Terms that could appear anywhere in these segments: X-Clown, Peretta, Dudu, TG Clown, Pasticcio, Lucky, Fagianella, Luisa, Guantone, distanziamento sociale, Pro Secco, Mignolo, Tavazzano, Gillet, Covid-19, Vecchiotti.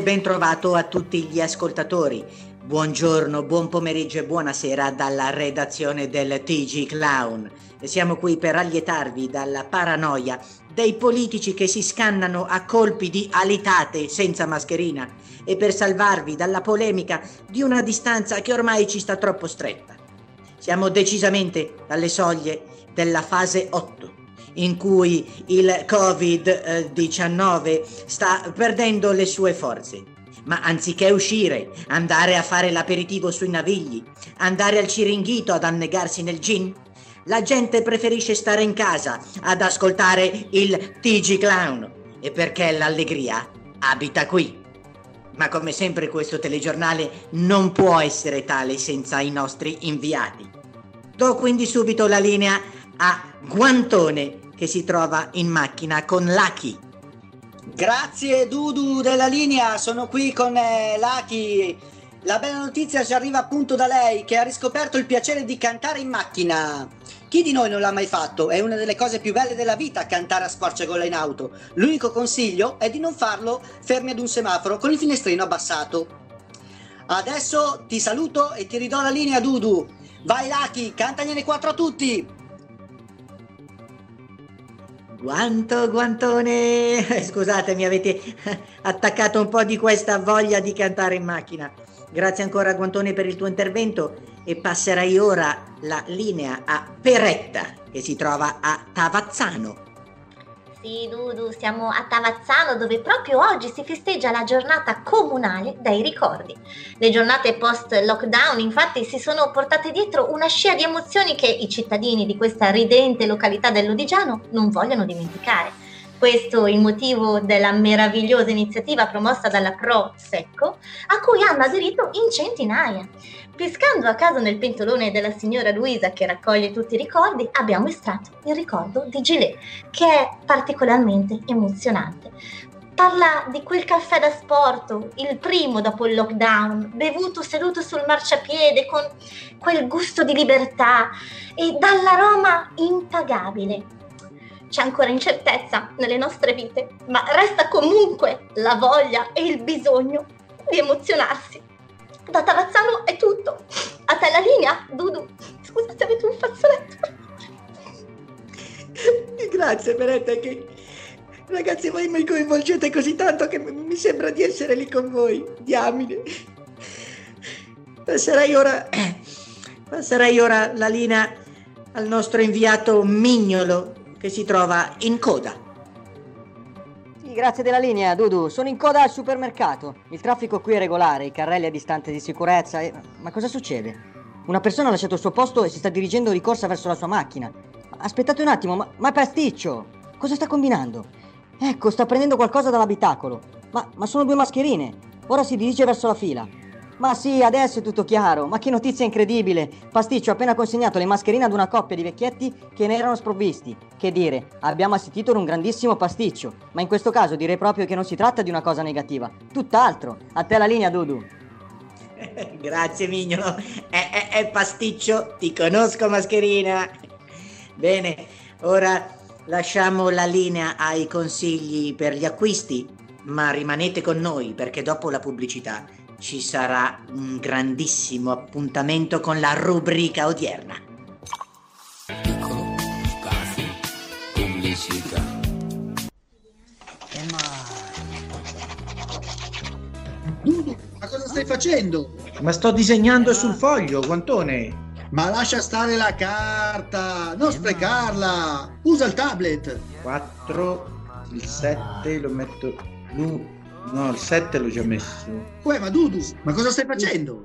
Ben trovato a tutti gli ascoltatori. Buongiorno, buon pomeriggio e buonasera dalla redazione del TG Clown. Siamo qui per allietarvi dalla paranoia dei politici che si scannano a colpi di alitate senza mascherina e per salvarvi dalla polemica di una distanza che ormai ci sta troppo stretta. Siamo decisamente alle soglie della fase 8. In cui il Covid-19 sta perdendo le sue forze. Ma anziché uscire, andare a fare l'aperitivo sui Navigli, andare al Ciringhito ad annegarsi nel gin, la gente preferisce stare in casa ad ascoltare il TG Clown. E perché l'allegria abita qui. Ma come sempre questo telegiornale non può essere tale senza i nostri inviati. Do quindi subito la linea a Guantone che si trova in macchina con Lucky. Grazie Dudu della linea, sono qui con Lucky. La bella notizia ci arriva appunto da lei che ha riscoperto il piacere di cantare in macchina. Chi di noi non l'ha mai fatto? È una delle cose più belle della vita cantare a squarciagola in auto. L'unico consiglio è di non farlo fermi ad un semaforo con il finestrino abbassato. Adesso ti saluto e ti ridò la linea Dudu. Vai Lucky, cantagliene 4 a tutti. Guantone, scusatemi, avete attaccato un po' di questa voglia di cantare in macchina. Grazie ancora Guantone per il tuo intervento e passerai ora la linea a Peretta che si trova a Tavazzano. Sì Dudu, siamo a Tavazzano dove proprio oggi si festeggia la giornata comunale dei ricordi. Le giornate post lockdown infatti si sono portate dietro una scia di emozioni che i cittadini di questa ridente località dell'Odigiano non vogliono dimenticare. Questo è il motivo della meravigliosa iniziativa promossa dalla Pro Secco a cui hanno aderito in centinaia. Pescando a caso nel pentolone della signora Luisa che raccoglie tutti i ricordi, abbiamo estratto il ricordo di Gillet, che è particolarmente emozionante. Parla di quel caffè da sporto, il primo dopo il lockdown, bevuto seduto sul marciapiede con quel gusto di libertà e dall'aroma impagabile. C'è ancora incertezza nelle nostre vite, ma resta comunque la voglia e il bisogno di emozionarsi. Da Tavazzano è tutto. A te la linea, Dudu. Scusate, avete un fazzoletto. Grazie, Peretta, che ragazzi voi mi coinvolgete così tanto che mi sembra di essere lì con voi. Diamine. Passerei ora la linea al nostro inviato Mignolo che si trova in coda. Grazie della linea, Dudu. Sono in coda al supermercato. Il traffico qui è regolare, i carrelli a distanza di sicurezza. Ma cosa succede? Una persona ha lasciato il suo posto e si sta dirigendo di corsa verso la sua macchina. Aspettate un attimo, ma Pasticcio! Cosa sta combinando? Ecco, sta prendendo qualcosa dall'abitacolo. Ma sono due mascherine. Ora si dirige verso la fila. Ma sì, adesso è tutto chiaro. Ma che notizia incredibile! Pasticcio ha appena consegnato le mascherine ad una coppia di vecchietti che ne erano sprovvisti. Che dire, abbiamo assistito ad un grandissimo pasticcio. Ma in questo caso direi proprio che non si tratta di una cosa negativa. Tutt'altro. A te la linea, Dudu. Grazie, Mignolo. Pasticcio, ti conosco, mascherina. Bene, ora lasciamo la linea ai consigli per gli acquisti. Ma rimanete con noi, perché dopo la pubblicità ci sarà un grandissimo appuntamento con la rubrica odierna. Piccolo spazio pubblicità. Ma cosa stai facendo? Ma sto disegnando sul foglio, Guantone. Ma lascia stare la carta, non sprecarla. Usa il tablet. 4, il 7 lo metto giù. No, il 7 l'ho già messo. Uè, ma Dudu, ma cosa stai facendo?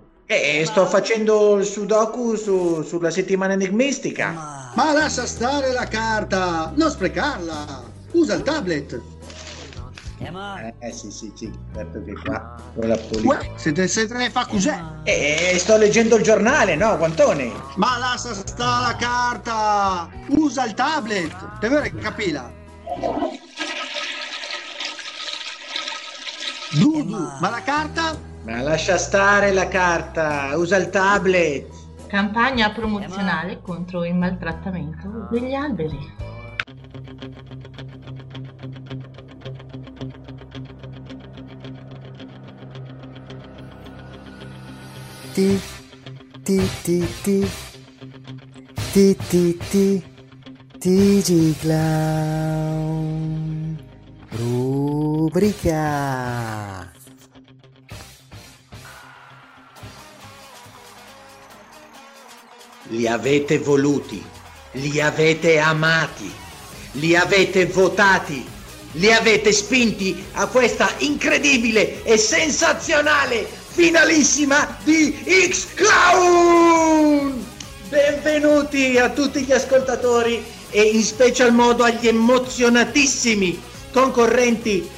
Sto facendo il sudoku sulla settimana enigmistica. Ma lascia stare la carta, non sprecarla. Usa il tablet. Sì, certo che qua con la politica. Uè, se te ne fa cos'è? Sto leggendo il giornale, no, Guantone? Ma lascia stare la carta, usa il tablet. Te vorrei capila. Dudu, ma la carta? Ma lascia stare la carta, usa il tablet. Campagna promozionale contro il maltrattamento degli alberi. TG Clown, rubrica. Li avete voluti, li avete amati, li avete votati, li avete spinti a questa incredibile e sensazionale finalissima di X-Clown! Benvenuti a tutti gli ascoltatori e in special modo agli emozionatissimi concorrenti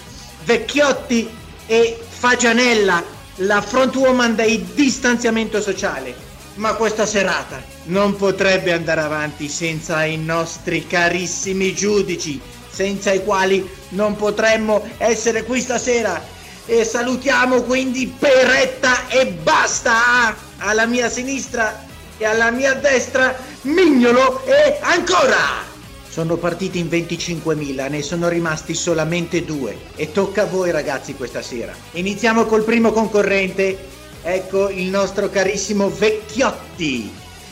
Vecchiotti e Fagianella, la front woman del distanziamento sociale. Ma questa serata non potrebbe andare avanti senza i nostri carissimi giudici, senza i quali non potremmo essere qui stasera. E salutiamo quindi Peretta e basta! Alla mia sinistra e alla mia destra Mignolo e ancora! Sono partiti in 25.000, ne sono rimasti solamente 2. E tocca a voi ragazzi questa sera. Iniziamo col primo concorrente. Ecco il nostro carissimo Vecchiotti.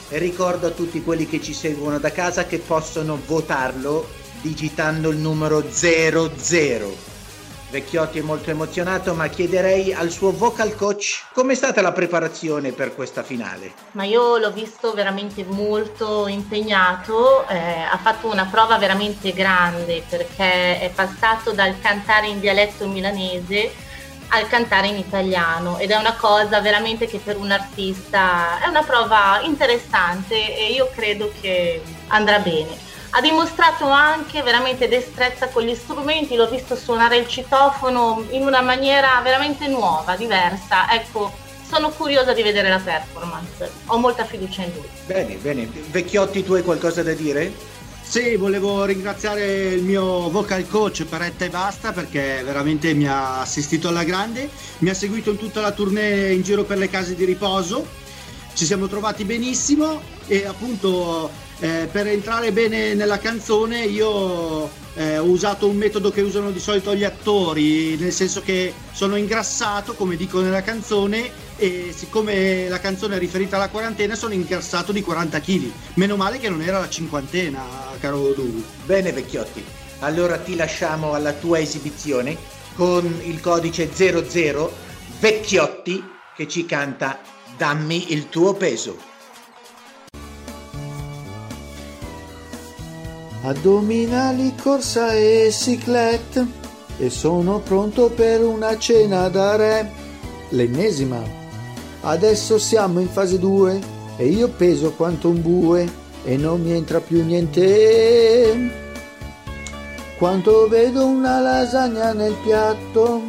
Ricordo a tutti quelli che ci seguono da casa che possono votarlo digitando il numero 00. Vecchiotti è molto emozionato, ma chiederei al suo vocal coach com'è stata la preparazione per questa finale. Ma io l'ho visto veramente molto impegnato, ha fatto una prova veramente grande perché è passato dal cantare in dialetto milanese al cantare in italiano, ed è una cosa veramente che per un artista è una prova interessante e io credo che andrà bene. Ha dimostrato anche veramente destrezza con gli strumenti, l'ho visto suonare il citofono in una maniera veramente nuova, diversa, ecco. Sono curiosa di vedere la performance, ho molta fiducia in lui. Bene, bene. Vecchiotti, tu hai qualcosa da dire? Sì, volevo ringraziare il mio vocal coach Peretta e basta, perché veramente mi ha assistito alla grande, mi ha seguito in tutta la tournée in giro per le case di riposo, ci siamo trovati benissimo e appunto per entrare bene nella canzone io ho usato un metodo che usano di solito gli attori, nel senso che sono ingrassato, come dico nella canzone, e siccome la canzone è riferita alla quarantena sono ingrassato di 40 kg. Meno male che non era la cinquantena, caro Dudu. Bene Vecchiotti, allora ti lasciamo alla tua esibizione con il codice 00 Vecchiotti che ci canta Dammi il tuo peso. Addominali, corsa e ciclette, e sono pronto per una cena da re, l'ennesima. Adesso siamo in fase 2 e io peso quanto un bue e non mi entra più niente. Quando vedo una lasagna nel piatto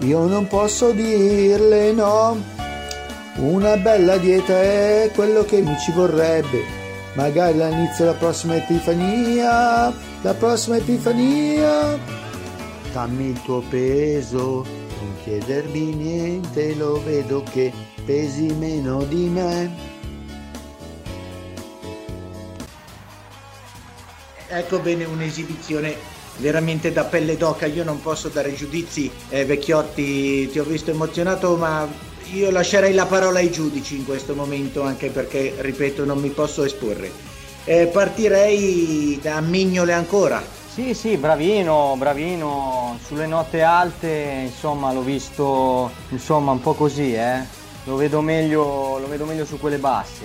io non posso dirle no. Una bella dieta è quello che mi ci vorrebbe, magari all'inizio della prossima epifania, la prossima epifania. Dammi il tuo peso, non chiedermi niente, lo vedo che pesi meno di me. Ecco bene un'esibizione veramente da pelle d'oca, io non posso dare giudizi. Vecchiotti, ti ho visto emozionato, ma io lascerei la parola ai giudici in questo momento, anche perché, ripeto, non mi posso esporre. Partirei da Mignole ancora. Sì, bravino, sulle note alte, insomma, l'ho visto, insomma, un po' così, lo vedo meglio su quelle basse.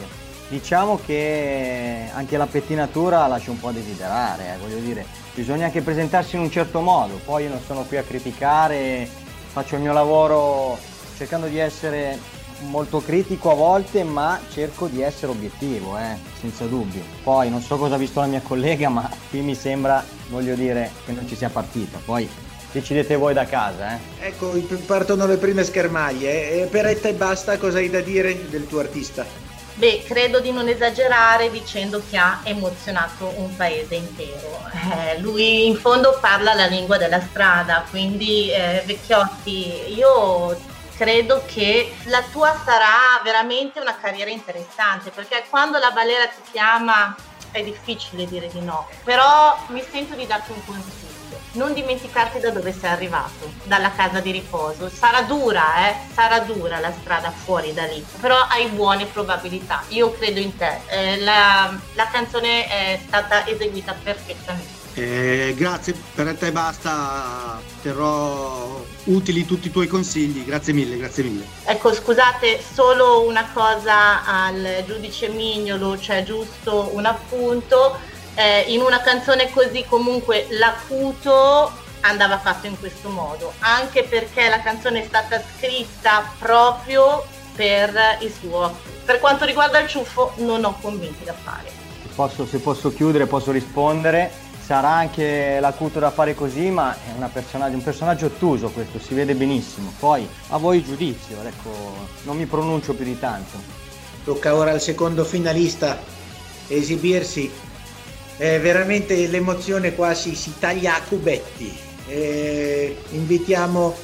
Diciamo che anche la pettinatura lascia un po' a desiderare, voglio dire, bisogna anche presentarsi in un certo modo, poi io non sono qui a criticare, faccio il mio lavoro cercando di essere molto critico a volte, ma cerco di essere obiettivo, senza dubbio. Poi non so cosa ha visto la mia collega, ma qui mi sembra, voglio dire, che non ci sia partita. Poi decidete voi da casa. Ecco, partono le prime schermaglie. Peretta e basta, cosa hai da dire del tuo artista? Beh, credo di non esagerare dicendo che ha emozionato un paese intero. Lui in fondo parla la lingua della strada, quindi Vecchiotti, io credo che la tua sarà veramente una carriera interessante, perché quando la balera ti chiama è difficile dire di no, però mi sento di darti un consiglio. non dimenticarti da dove sei arrivato, dalla casa di riposo. Sarà dura, sarà dura la strada fuori da lì, però hai buone probabilità, io credo in te. La canzone è stata eseguita perfettamente. Grazie, Peretta e basta, terrò utili tutti i tuoi consigli, grazie mille, grazie mille. Ecco, scusate, solo una cosa al giudice Mignolo, cioè giusto un appunto, in una canzone così comunque l'acuto andava fatto in questo modo, anche perché la canzone è stata scritta proprio per il suo acuto. Per quanto riguarda il ciuffo non ho commenti da fare. Se posso chiudere, posso rispondere. Sarà anche l'acuto da fare così, ma è un personaggio ottuso questo, si vede benissimo. Poi a voi il giudizio, ecco, non mi pronuncio più di tanto. Tocca ora al secondo finalista esibirsi. Veramente l'emozione qua si taglia a cubetti. Invitiamo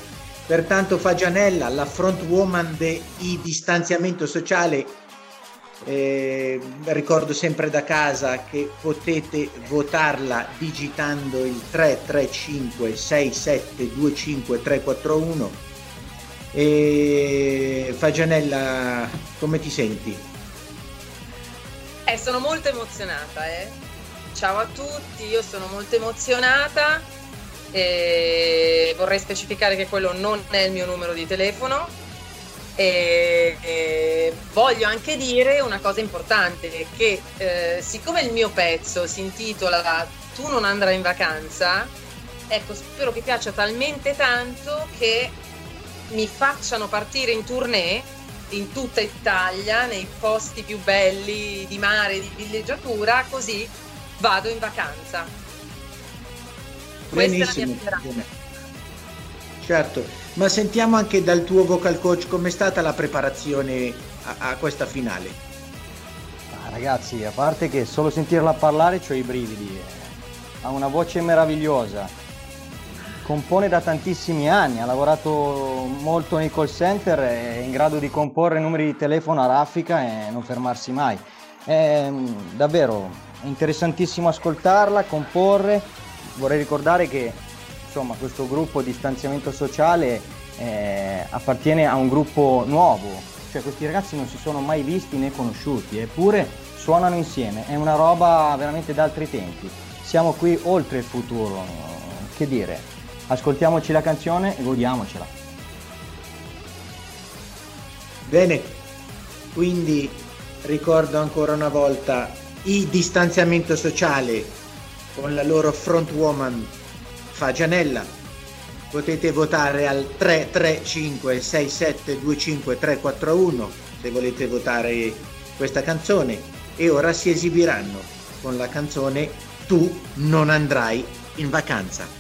pertanto Fagianella, la front woman di distanziamento sociale. Ricordo sempre da casa che potete votarla digitando il 335 67 25 341. Fagianella, come ti senti? Sono molto emozionata, Ciao a tutti, io sono molto emozionata e vorrei specificare che quello non è il mio numero di telefono. E voglio anche dire una cosa importante, che siccome il mio pezzo si intitola "Tu non andrai in vacanza", ecco, spero che piaccia talmente tanto che mi facciano partire in tournée in tutta Italia, nei posti più belli di mare, di villeggiatura, così vado in vacanza. Benissimo. Questa è la mia speranza. Certo, ma sentiamo anche dal tuo vocal coach com'è stata la preparazione a questa finale. Ragazzi, a parte che solo sentirla parlare c'ho i brividi, ha una voce meravigliosa, compone da tantissimi anni, ha lavorato molto nei call center, è in grado di comporre numeri di telefono a raffica e non fermarsi mai. È davvero interessantissimo ascoltarla, comporre. Vorrei ricordare che insomma, questo gruppo distanziamento sociale appartiene a un gruppo nuovo, cioè questi ragazzi non si sono mai visti né conosciuti, eppure suonano insieme, è una roba veramente d'altri tempi. Siamo qui oltre il futuro, che dire, ascoltiamoci la canzone e godiamocela. Bene, quindi ricordo ancora una volta il distanziamento sociale con la loro front woman Fagianella. Potete votare al 335 67 25 341 se volete votare questa canzone, e ora si esibiranno con la canzone "Tu non andrai in vacanza".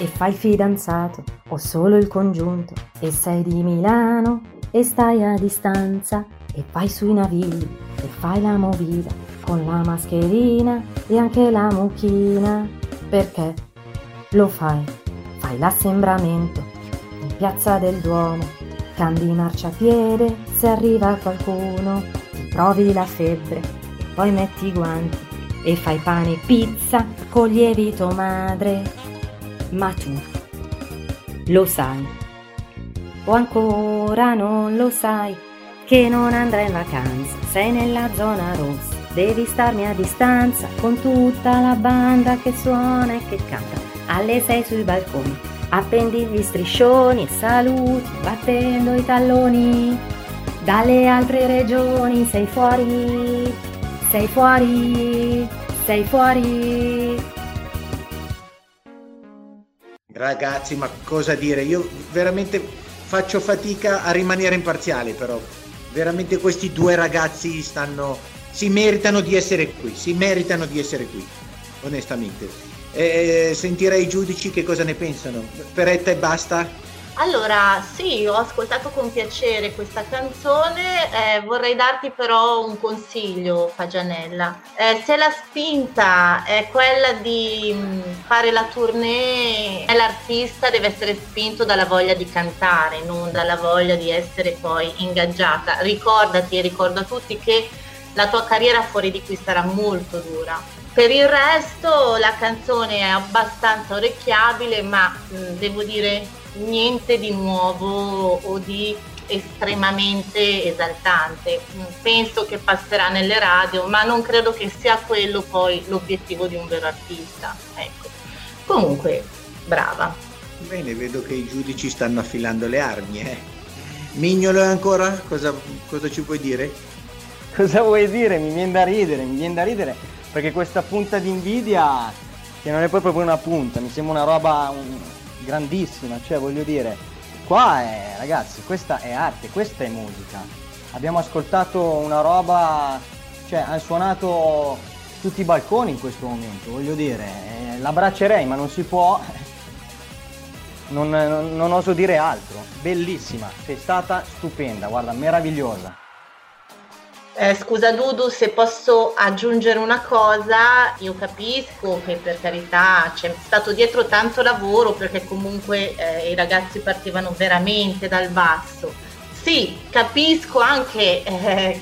E fai fidanzato o solo il congiunto, e sei di Milano e stai a distanza, e vai sui navigli e fai la movida con la mascherina e anche la mucchina, perché lo fai l'assembramento in piazza del Duomo, cambi marciapiede se arriva qualcuno, ti provi la febbre e poi metti i guanti, e fai pane e pizza con lievito madre. Ma tu lo sai, o ancora non lo sai, che non andrai in vacanza, sei nella zona rossa, devi starmi a distanza con tutta la banda che suona e che canta, alle 6 sui balconi, appendi gli striscioni e saluti battendo i talloni, dalle altre regioni sei fuori, sei fuori, sei fuori. Ragazzi, ma cosa dire, io veramente faccio fatica a rimanere imparziale, però veramente questi due ragazzi si meritano di essere qui, onestamente. Sentirei i giudici che cosa ne pensano. Peretta e basta? Allora, sì, ho ascoltato con piacere questa canzone, vorrei darti però un consiglio, Fagianella. Se la spinta è quella di fare la tournée, l'artista deve essere spinto dalla voglia di cantare, non dalla voglia di essere poi ingaggiata. Ricordati e ricordo a tutti che la tua carriera fuori di qui sarà molto dura. Per il resto la canzone è abbastanza orecchiabile, ma devo dire niente di nuovo o di estremamente esaltante. Penso che passerà nelle radio, ma non credo che sia quello poi l'obiettivo di un vero artista, ecco. Comunque, brava. Bene, vedo che i giudici stanno affilando le armi, Mignolo ancora? Cosa ci puoi dire? Cosa vuoi dire? Mi viene da ridere, perché questa punta di invidia, che non è poi proprio una punta, mi sembra una roba grandissima, cioè voglio dire, qua è, ragazzi, questa è arte, questa è musica. Abbiamo ascoltato una roba, cioè ha suonato tutti i balconi in questo momento, voglio dire, l'abbraccerei ma non si può, non oso dire altro. Bellissima, sei stata stupenda, guarda, meravigliosa. Scusa Dudu, se posso aggiungere una cosa, io capisco che per carità c'è stato dietro tanto lavoro, perché comunque i ragazzi partivano veramente dal basso. Sì, capisco anche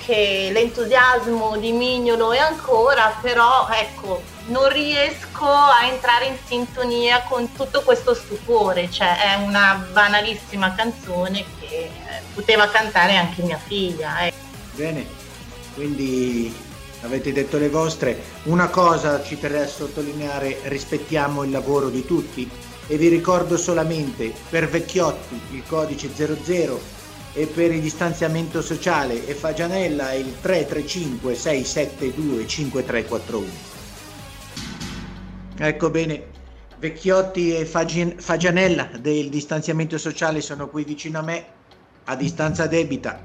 che l'entusiasmo di Mignolo è ancora, però ecco, non riesco a entrare in sintonia con tutto questo stupore, cioè è una banalissima canzone che poteva cantare anche mia figlia. Bene. Quindi avete detto le vostre. Una cosa ci terrei a sottolineare: rispettiamo il lavoro di tutti e vi ricordo solamente per Vecchiotti il codice 00 e per il distanziamento sociale e Fagianella il 335 672 5341. Ecco, bene, Vecchiotti e Fagianella del distanziamento sociale sono qui vicino a me a distanza debita.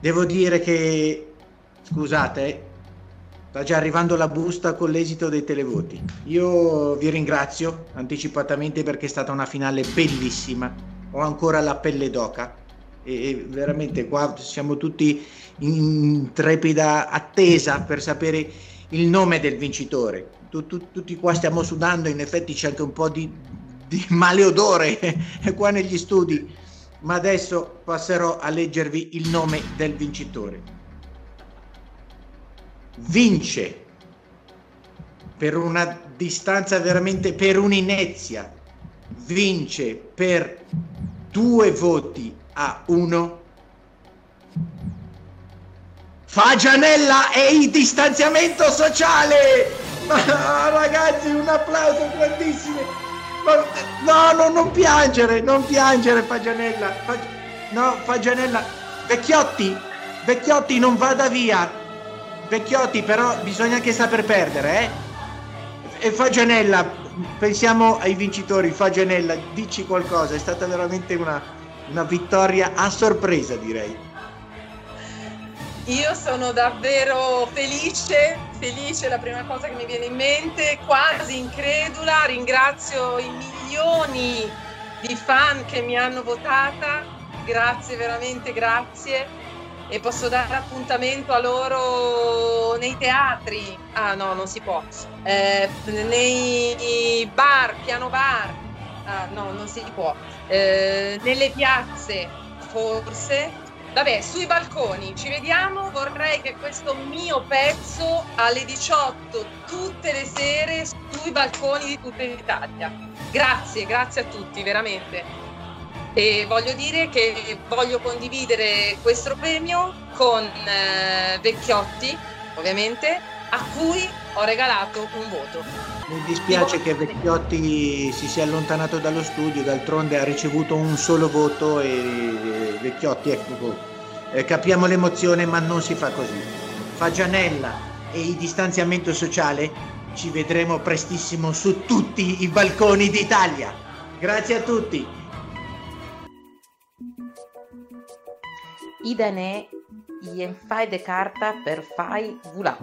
Devo dire che, scusate, sta già arrivando la busta con l'esito dei televoti. Io vi ringrazio anticipatamente perché è stata una finale bellissima. Ho ancora la pelle d'oca e veramente qua siamo tutti in trepida attesa per sapere il nome del vincitore. Tutti qua stiamo sudando, in effetti c'è anche un po' di maleodore qua negli studi, ma adesso passerò a leggervi il nome del vincitore. Vince per una distanza veramente, per un'inezia, vince per 2 voti a 1 Fagianella e il distanziamento sociale. Ma ragazzi, un applauso grandissimo. Ma, no, non piangere, Fagianella. Fagianella. Vecchiotti, non vada via. Vecchiotti, però bisogna anche saper perdere, E Fagianella, pensiamo ai vincitori. Fagianella, dici qualcosa, è stata veramente una vittoria a sorpresa, direi. Io sono davvero felice, la prima cosa che mi viene in mente, quasi incredula. Ringrazio i milioni di fan che mi hanno votata, grazie, veramente grazie. E posso dare appuntamento a loro nei teatri, non si può, nei bar, piano bar, non si può, nelle piazze, forse, vabbè, sui balconi, ci vediamo. Vorrei che questo mio pezzo alle 18 tutte le sere sui balconi di tutta l'Italia. Grazie a tutti, veramente. E voglio dire che voglio condividere questo premio con Vecchiotti, ovviamente, a cui ho regalato un voto. Mi dispiace che Vecchiotti si sia allontanato dallo studio, d'altronde ha ricevuto un solo voto e Vecchiotti, ecco, capiamo l'emozione, ma non si fa così. Fagianella e il distanziamento sociale, ci vedremo prestissimo su tutti i balconi d'Italia. Grazie a tutti. Idane ien fai de carta per fai vula.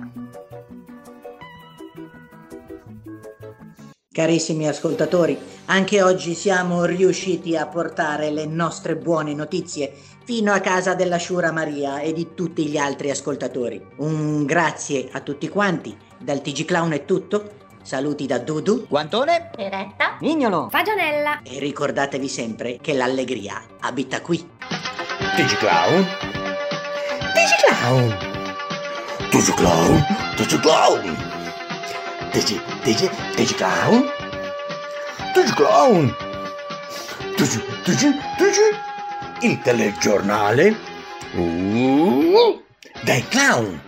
Carissimi ascoltatori, anche oggi siamo riusciti a portare le nostre buone notizie fino a casa della Sciura Maria e di tutti gli altri ascoltatori. Un grazie a tutti quanti, dal TG Clown è tutto, saluti da Dudu, Guantone, Peretta, Mignolo, Fagianella e ricordatevi sempre che l'allegria abita qui. TG Clown, TG Clown, TG Clown, TG Clown. TG Clown? TG Clown? TG? Il telegiornale? Dai clown!